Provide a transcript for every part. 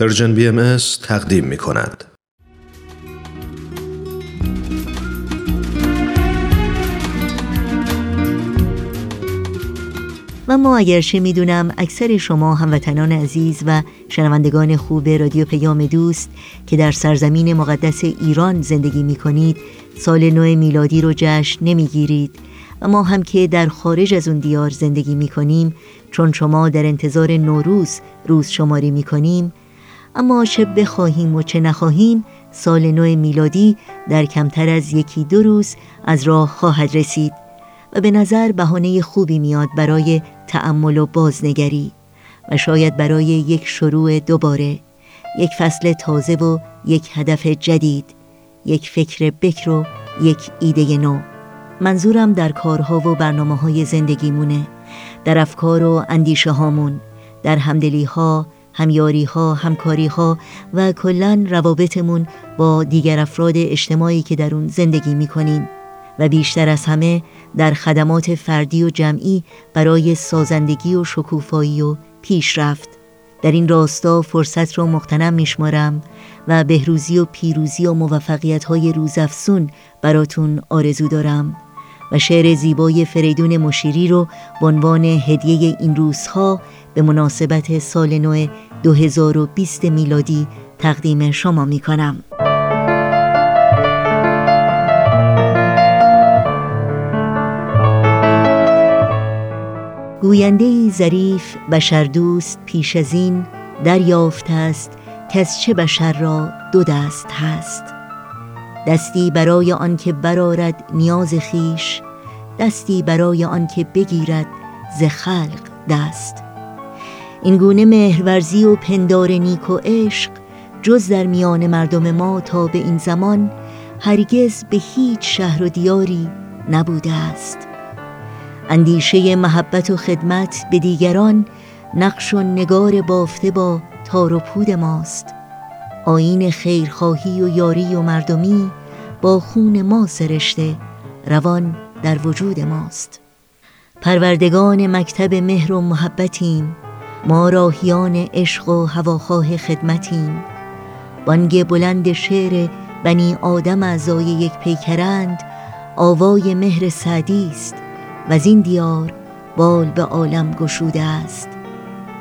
پرژن BMS تقدیم می کند. و ما اگرچه می دونم اکثر شما هموطنان عزیز و شنوندگان خوب رادیو پیام دوست که در سرزمین مقدس ایران زندگی می کنید سال نو میلادی رو جشن نمی گیرید و ما هم که در خارج از اون دیار زندگی می کنیم، چون شما در انتظار نوروز روز شماری می کنیم، اما چه بخواهیم و چه نخواهیم سال نو میلادی در کمتر از 1-2 روز از راه خواهد رسید و به نظر بهانه خوبی میاد برای تأمل و بازنگری و شاید برای یک شروع دوباره، یک فصل تازه و یک هدف جدید، یک فکر بکر و یک ایده نو. منظورم در کارها و برنامه‌های زندگیمونه، در افکار و اندیشه هامون، در همدلی‌ها، همیاری‌ها، همکاری‌ها و کلاً روابطمون با دیگر افراد اجتماعی که در اون زندگی می‌کنیم و بیشتر از همه در خدمات فردی و جمعی برای سازندگی و شکوفایی و پیشرفت. در این راستا فرصت رو مغتنم میشمارم و بهروزی و پیروزی و موفقیت‌های روزافزون براتون آرزو دارم و شعر زیبای فریدون مشیری رو به عنوان هدیه این روزها به مناسبت سال نو 2020 میلادی تقدیم شما میکنم. گوینده‌ای ظریف بشردوست پیش از این دریافت است کس چه بشر را 2 دست هست، دستی برای آن که برآرد نیاز خیش، دستی برای آن که بگیرد ز خلق دست. این گونه مهرورزی و پندار نیک و عشق جز در میان مردم ما تا به این زمان هرگز به هیچ شهر و دیاری نبوده است. اندیشه محبت و خدمت به دیگران نقش و نگار بافته با تار و پود ماست. آیین خیرخواهی و یاری و مردمی با خون ما سرشته، روان در وجود ماست. پروردگان مکتب مهر و محبتیم، ما راهیان عشق و هواخواه خدمتیم. بانگ بلند شعر بنی آدم اعضای یک پیکرند آوای مهر سعدی است و از این دیار بال به عالم گشوده است.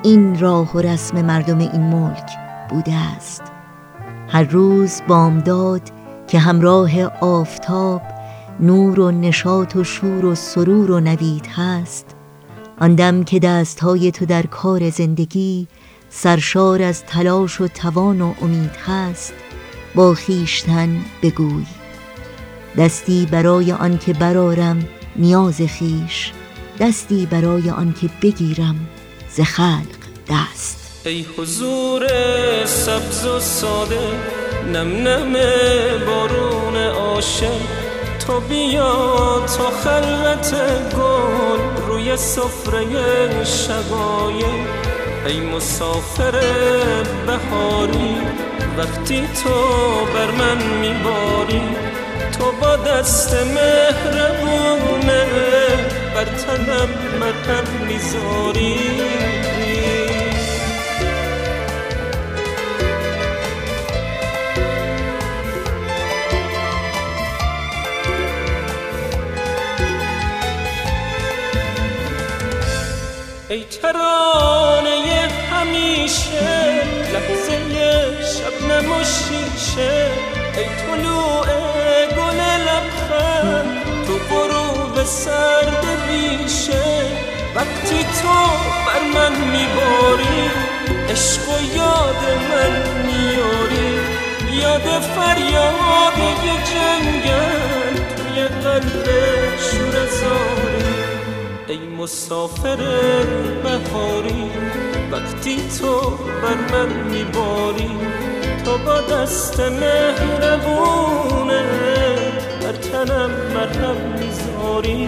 این راه و رسم مردم این ملک بوده است. هر روز بامداد که همراه آفتاب نور و نشاط و شور و سرور و نوید هست، آن دم که دستهای تو در کار زندگی سرشار از تلاش و توان و امید هست، با خویشتن بگوی دستی برای آن که برآرم نیاز خیش، دستی برای آن که بگیرم ز خلق دست. ای حضور سبز و ساده، نم نم بارون عاشق، تو بیا تو خلوت گل روی سفره شبایه. ای مسافر بهاری، وقتی تو بر من میباری، تو با دست مهربونه بر تنم مرهم میذاری. ای ترانه همیشه، لحظه شبنم و شیشه، ای طلوع گل لبخند تو غروب سرد بیشه. وقتی تو بر من میباری، عشق و یاد من میاری، یاد فریاد یه جنگل توی قلب شور زاری. ای مسافر بهاری، وقتی تو بر من میباری، تو با دست مهربونه بر تنم مرهم میذاری.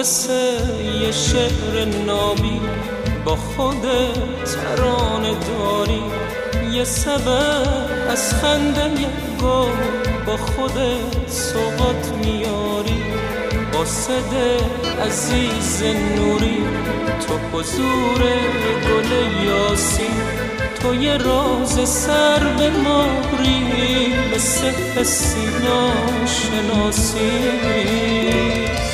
مثل یه شعر نابی با خود ترانه داری، یه سبب از خنده یه گل با خودت سوغات میاری. قاصد عزیز نوری تو حضور گل یاسین، تو یه راز سر به ماری مثل حسی ناشناسی.